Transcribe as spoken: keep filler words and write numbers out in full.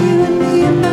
you and me.